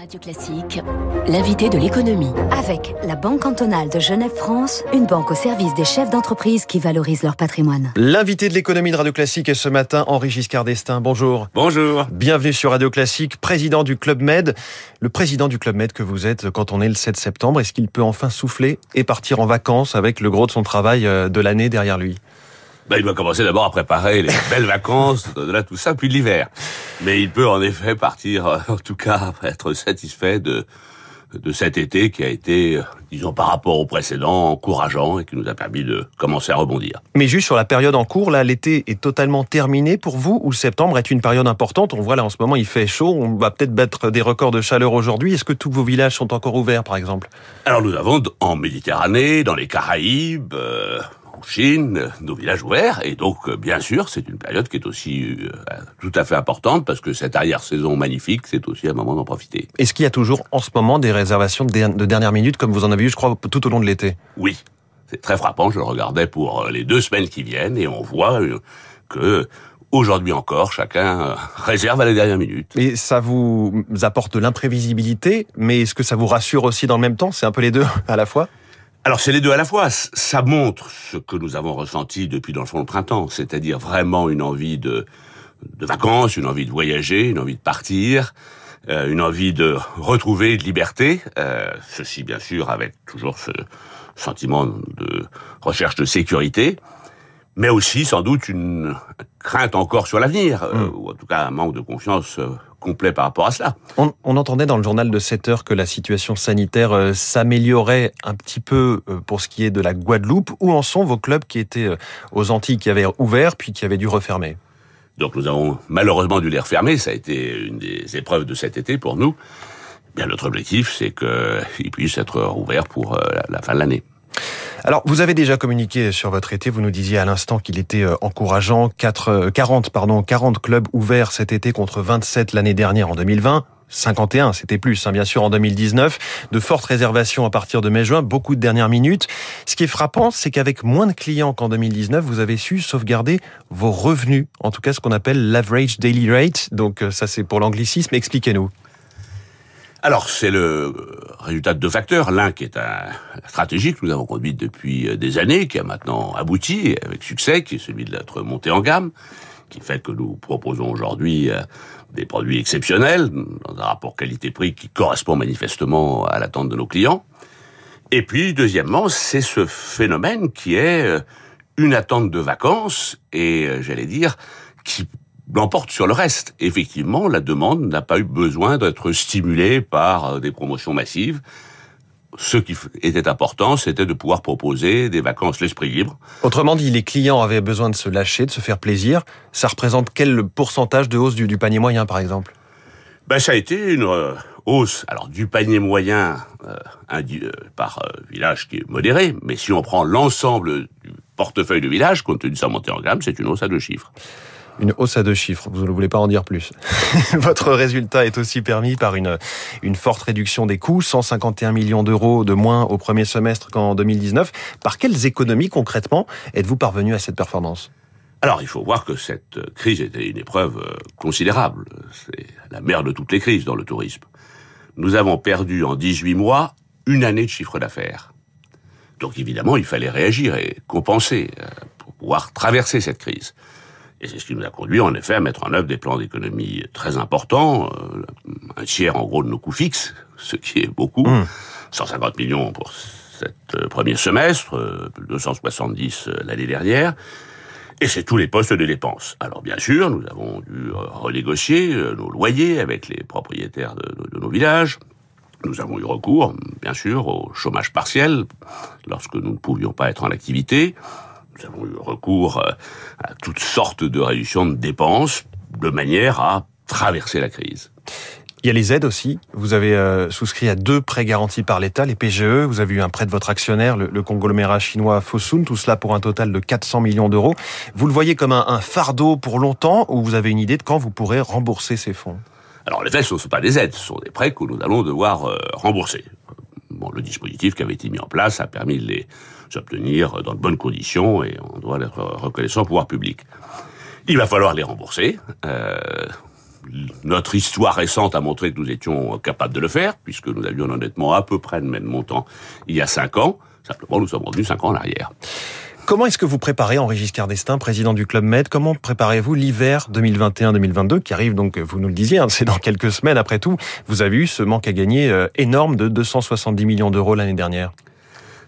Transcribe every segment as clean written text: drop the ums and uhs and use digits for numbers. Radio Classique, l'invité de l'économie. Avec la Banque cantonale de Genève-France, une banque au service des chefs d'entreprise qui valorisent leur patrimoine. L'invité de l'économie de Radio Classique est ce matin Henri Giscard d'Estaing. Bonjour. Bonjour. Bienvenue sur Radio Classique, président du Club Med. Le président du Club Med que vous êtes quand on est le 7 septembre, est-ce qu'il peut enfin souffler et partir en vacances avec le gros de son travail de l'année derrière lui ? Il doit commencer d'abord à préparer les belles vacances, là tout ça, puis de l'hiver. Mais il peut en effet partir, en tout cas, être satisfait de cet été qui a été, disons par rapport au précédent, encourageant et qui nous a permis de commencer à rebondir. Mais juste sur la période en cours, là, l'été est totalement terminé pour vous, ou septembre est une période importante? On voit là en ce moment, il fait chaud, on va peut-être battre des records de chaleur aujourd'hui. Est-ce que tous vos villages sont encore ouverts, par exemple? Alors nous avons en Méditerranée, dans les Caraïbes... En Chine, nos villages ouverts, et donc bien sûr c'est une période qui est aussi tout à fait importante parce que cette arrière-saison magnifique, c'est aussi un moment d'en profiter. Est-ce qu'il y a toujours en ce moment des réservations de dernière minute comme vous en avez eu, je crois, tout au long de l'été? Oui, c'est très frappant, je le regardais pour les 2 semaines qui viennent et on voit que... Aujourd'hui encore, chacun réserve à la dernière minute. Et ça vous apporte l'imprévisibilité, mais est-ce que ça vous rassure aussi dans le même temps? C'est un peu les deux à la fois? Alors c'est les deux à la fois, ça montre ce que nous avons ressenti depuis dans le fond le printemps, c'est-à-dire vraiment une envie de vacances, une envie de voyager, une envie de partir, une envie de retrouver de liberté, ceci bien sûr avec toujours ce sentiment de recherche de sécurité, mais aussi sans doute une crainte encore sur l'avenir, ou en tout cas un manque de confiance complet par rapport à cela. On entendait dans le journal de 7 heures que la situation sanitaire s'améliorait un petit peu pour ce qui est de la Guadeloupe. Où en sont vos clubs qui étaient aux Antilles, qui avaient ouvert puis qui avaient dû refermer? Donc nous avons malheureusement dû les refermer, ça a été une des épreuves de cet été pour nous. Bien, notre objectif, c'est qu'ils puissent être rouverts pour la fin de l'année. Alors, vous avez déjà communiqué sur votre été, vous nous disiez à l'instant qu'il était encourageant, 40 clubs ouverts cet été contre 27 l'année dernière en 2020, 51 c'était plus bien sûr en 2019, de fortes réservations à partir de mai-juin, beaucoup de dernières minutes. Ce qui est frappant, c'est qu'avec moins de clients qu'en 2019, vous avez su sauvegarder vos revenus, en tout cas ce qu'on appelle l'average daily rate, donc ça c'est pour l'anglicisme, expliquez-nous. Alors, c'est le résultat de 2 facteurs. L'un qui est la stratégie que nous avons conduite depuis des années, qui a maintenant abouti avec succès, qui est celui de notre montée en gamme, qui fait que nous proposons aujourd'hui des produits exceptionnels, dans un rapport qualité-prix qui correspond manifestement à l'attente de nos clients. Et puis, deuxièmement, c'est ce phénomène qui est une attente de vacances, et j'allais dire, qui l'emporte sur le reste. Effectivement, la demande n'a pas eu besoin d'être stimulée par des promotions massives. Ce qui était important, c'était de pouvoir proposer des vacances l'esprit libre. Autrement dit, les clients avaient besoin de se lâcher, de se faire plaisir. Ça représente quel pourcentage de hausse du panier moyen, par exemple? Ça a été une hausse du panier moyen par village qui est modérée, mais si on prend l'ensemble du portefeuille du village, compte tenu de sa montée en gamme, c'est une hausse à 2 chiffres. Une hausse à 2 chiffres, vous ne voulez pas en dire plus. Votre résultat est aussi permis par une forte réduction des coûts, 151 millions d'euros de moins au premier semestre qu'en 2019. Par quelles économies, concrètement, êtes-vous parvenu à cette performance? Alors, il faut voir que cette crise était une épreuve considérable. C'est la mère de toutes les crises dans le tourisme. Nous avons perdu en 18 mois 1 année de chiffre d'affaires. Donc évidemment, il fallait réagir et compenser pour pouvoir traverser cette crise. Et c'est ce qui nous a conduit, en effet, à mettre en œuvre des plans d'économie très importants, 1/3, en gros, de nos coûts fixes, ce qui est beaucoup, 150 millions pour cet premier semestre, 270 l'année dernière, et c'est tous les postes de dépenses. Alors, bien sûr, nous avons dû renégocier nos loyers avec les propriétaires de nos villages, nous avons eu recours, bien sûr, au chômage partiel, lorsque nous ne pouvions pas être en activité. Nous avons eu recours à toutes sortes de réductions de dépenses de manière à traverser la crise. Il y a les aides aussi. Vous avez souscrit à 2 prêts garantis par l'État, les PGE. Vous avez eu un prêt de votre actionnaire, le conglomérat chinois Fosun, tout cela pour un total de 400 millions d'euros. Vous le voyez comme un fardeau pour longtemps ou vous avez une idée de quand vous pourrez rembourser ces fonds? Alors les aides, ce ne sont pas des aides, ce sont des prêts que nous allons devoir rembourser. Le dispositif qui avait été mis en place a permis de les obtenir dans de bonnes conditions et on doit être reconnaissant au pouvoir public. Il va falloir les rembourser. Notre histoire récente a montré que nous étions capables de le faire, puisque nous avions honnêtement à peu près le même montant il y a 5 ans. Simplement, nous sommes revenus 5 ans en arrière. Comment est-ce que vous préparez, Henri Giscard d'Estaing, président du Club Med, comment préparez-vous l'hiver 2021-2022 qui arrive, donc vous nous le disiez, c'est dans quelques semaines après tout. Vous avez eu ce manque à gagner énorme de 270 millions d'euros l'année dernière.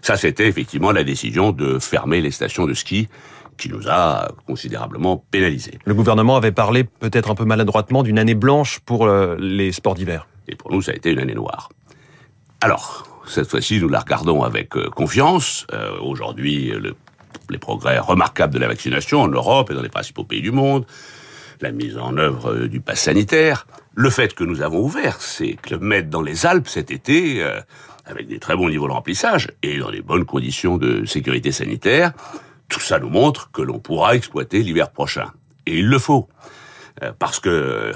Ça, c'était effectivement la décision de fermer les stations de ski qui nous a considérablement pénalisés. Le gouvernement avait parlé, peut-être un peu maladroitement, d'une année blanche pour les sports d'hiver. Et pour nous, ça a été une année noire. Alors, cette fois-ci, nous la regardons avec confiance. Aujourd'hui, les progrès remarquables de la vaccination en Europe et dans les principaux pays du monde, la mise en œuvre du pass sanitaire, le fait que nous avons ouvert ces clubs Med dans les Alpes cet été, avec des très bons niveaux de remplissage et dans des bonnes conditions de sécurité sanitaire, tout ça nous montre que l'on pourra exploiter l'hiver prochain. Et il le faut, parce que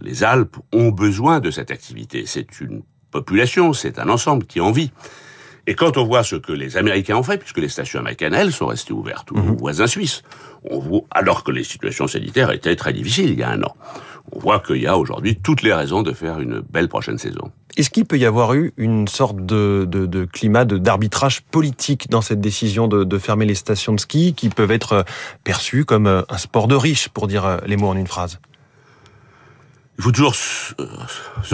les Alpes ont besoin de cette activité. C'est une population, c'est un ensemble qui en vit. Et quand on voit ce que les Américains ont fait, puisque les stations américaines, elles, sont restées ouvertes, ou nos voisins suisses, on voit, alors que les situations sanitaires étaient très difficiles il y a un an, on voit qu'il y a aujourd'hui toutes les raisons de faire une belle prochaine saison. Est-ce qu'il peut y avoir eu une sorte de climat d'arbitrage politique dans cette décision de fermer les stations de ski, qui peuvent être perçues comme un sport de riches, pour dire les mots en une phrase? Il faut toujours se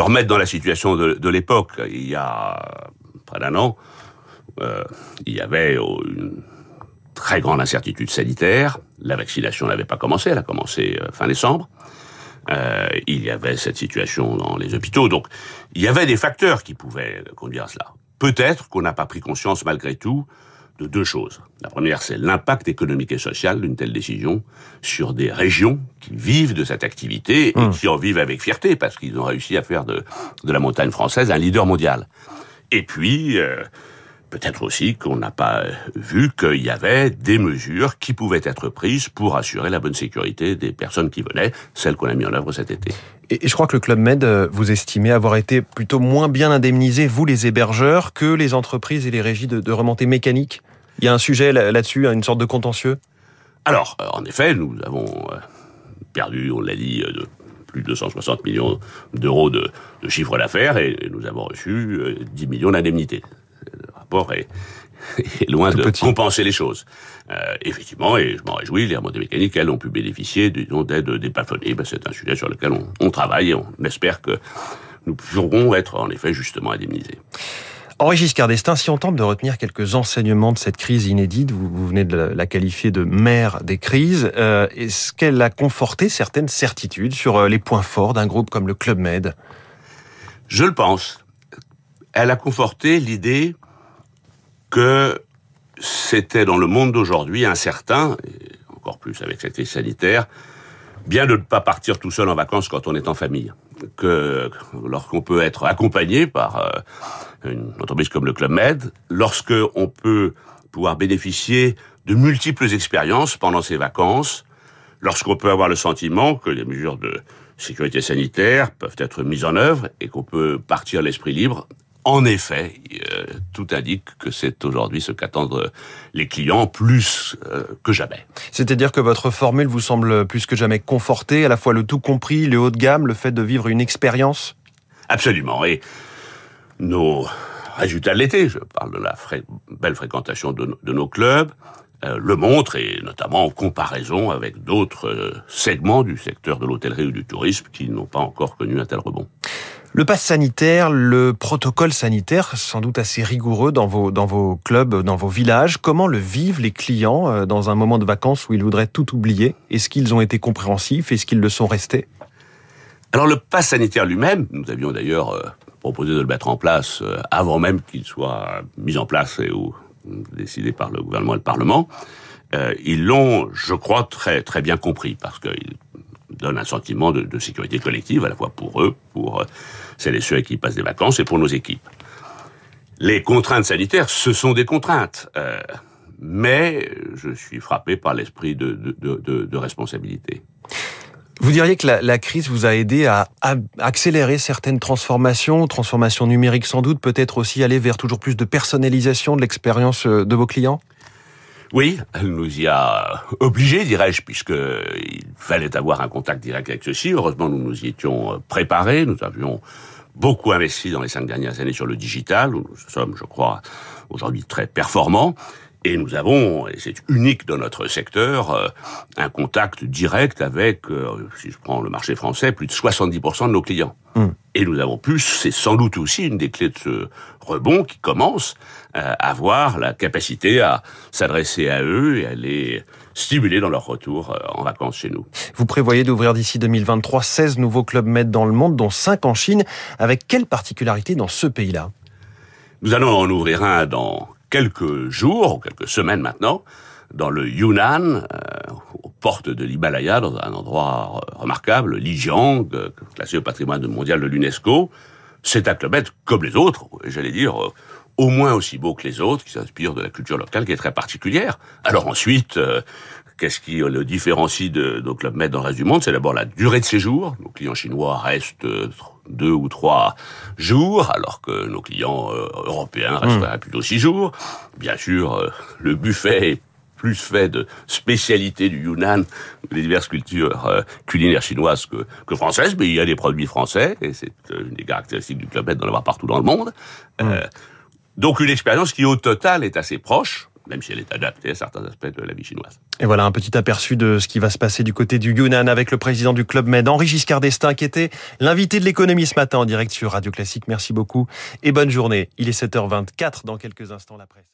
remettre dans la situation de l'époque. Il y a près d'un an, il y avait une très grande incertitude sanitaire. La vaccination n'avait pas commencé, elle a commencé fin décembre. Il y avait cette situation dans les hôpitaux. Donc, il y avait des facteurs qui pouvaient conduire à cela. Peut-être qu'on n'a pas pris conscience, malgré tout, de deux choses. La première, c'est l'impact économique et social d'une telle décision sur des régions qui vivent de cette activité et qui en vivent avec fierté, parce qu'ils ont réussi à faire de la montagne française un leader mondial. Et puis, peut-être aussi qu'on n'a pas vu qu'il y avait des mesures qui pouvaient être prises pour assurer la bonne sécurité des personnes qui venaient, celles qu'on a mises en œuvre cet été. Et je crois que le Club Med, vous estimez avoir été plutôt moins bien indemnisé, vous les hébergeurs, que les entreprises et les régies de remontée mécanique. Il y a un sujet là-dessus, une sorte de contentieux? Alors, en effet, nous avons perdu, on l'a dit, plus de 260 millions d'euros de chiffre d'affaires et nous avons reçu 10 millions d'indemnités. Le rapport est loin de compenser les choses. Effectivement, et je m'en réjouis, les remontées mécaniques, elles, ont pu bénéficier d'aides des plafonniers. Ben, c'est un sujet sur lequel on travaille et on espère que nous pourrons être, en effet, justement indemnisés. Henri Giscard d'Estaing, si on tente de retenir quelques enseignements de cette crise inédite, vous venez de la qualifier de mère des crises, est-ce qu'elle a conforté certaines certitudes sur les points forts d'un groupe comme le Club Med? Je le pense. Elle a conforté l'idée que c'était dans le monde d'aujourd'hui incertain, et encore plus avec cette crise sanitaire, bien de ne pas partir tout seul en vacances quand on est en famille. Que lorsqu'on peut être accompagné par une entreprise comme le Club Med, lorsqu'on peut pouvoir bénéficier de multiples expériences pendant ses vacances, lorsqu'on peut avoir le sentiment que les mesures de sécurité sanitaire peuvent être mises en œuvre et qu'on peut partir l'esprit libre. En effet, tout indique que c'est aujourd'hui ce qu'attendent les clients plus que jamais. C'est-à-dire que votre formule vous semble plus que jamais confortée, à la fois le tout compris, le haut de gamme, le fait de vivre une expérience? Absolument. Et nos résultats de l'été, je parle de la belle fréquentation de nos clubs, le montre, et notamment en comparaison avec d'autres segments du secteur de l'hôtellerie ou du tourisme qui n'ont pas encore connu un tel rebond. Le pass sanitaire, le protocole sanitaire, sans doute assez rigoureux dans vos clubs, dans vos villages. Comment le vivent les clients dans un moment de vacances où ils voudraient tout oublier? Est-ce qu'ils ont été compréhensifs? Est-ce qu'ils le sont restés? Alors le pass sanitaire lui-même, nous avions d'ailleurs proposé de le mettre en place avant même qu'il soit mis en place et où décidé par le gouvernement et le Parlement, ils l'ont, je crois, très très bien compris, parce qu'ils donnent un sentiment de sécurité collective, à la fois pour eux, pour celles et ceux qui passent des vacances, et pour nos équipes. Les contraintes sanitaires, ce sont des contraintes, mais je suis frappé par l'esprit de responsabilité. Vous diriez que la crise vous a aidé à accélérer certaines transformations numériques sans doute, peut-être aussi aller vers toujours plus de personnalisation de l'expérience de vos clients? Oui, elle nous y a obligés, dirais-je, puisque il fallait avoir un contact direct avec ceci. Heureusement, nous nous y étions préparés. Nous avions beaucoup investi dans les 5 dernières années sur le digital, où nous sommes, je crois, aujourd'hui très performants. Et nous avons, et c'est unique dans notre secteur, un contact direct avec, si je prends le marché français, plus de 70% de nos clients. Mmh. Et nous avons pu, c'est sans doute aussi une des clés de ce rebond qui commence, avoir la capacité à s'adresser à eux et à les stimuler dans leur retour en vacances chez nous. Vous prévoyez d'ouvrir d'ici 2023 16 nouveaux Club Med dans le monde, dont 5 en Chine. Avec quelle particularité dans ce pays-là? Nous allons en ouvrir un dans quelques jours, ou quelques semaines maintenant, dans le Yunnan, aux portes de l'Himalaya, dans un endroit remarquable, Lijiang, classé au patrimoine mondial de l'UNESCO. C'est un club comme les autres, j'allais dire, au moins aussi beau que les autres, qui s'inspire de la culture locale, qui est très particulière. Alors ensuite, qu'est-ce qui le différencie de nos Club Med dans le reste du monde? C'est d'abord la durée de séjour. Nos clients chinois restent 2 ou 3 jours, alors que nos clients européens restent plutôt 6 jours. Bien sûr, le buffet est plus fait de spécialités du Yunnan, des diverses cultures culinaires chinoises que françaises, mais il y a des produits français, et c'est une des caractéristiques du Club Med d'en avoir partout dans le monde. Donc une expérience qui, au total, est assez proche, même si elle est adaptée à certains aspects de la vie chinoise. Et voilà un petit aperçu de ce qui va se passer du côté du Yunnan avec le président du Club Med, Henri Giscard d'Estaing, qui était l'invité de l'économie ce matin en direct sur Radio Classique. Merci beaucoup et bonne journée. Il est 7h24, dans quelques instants la presse.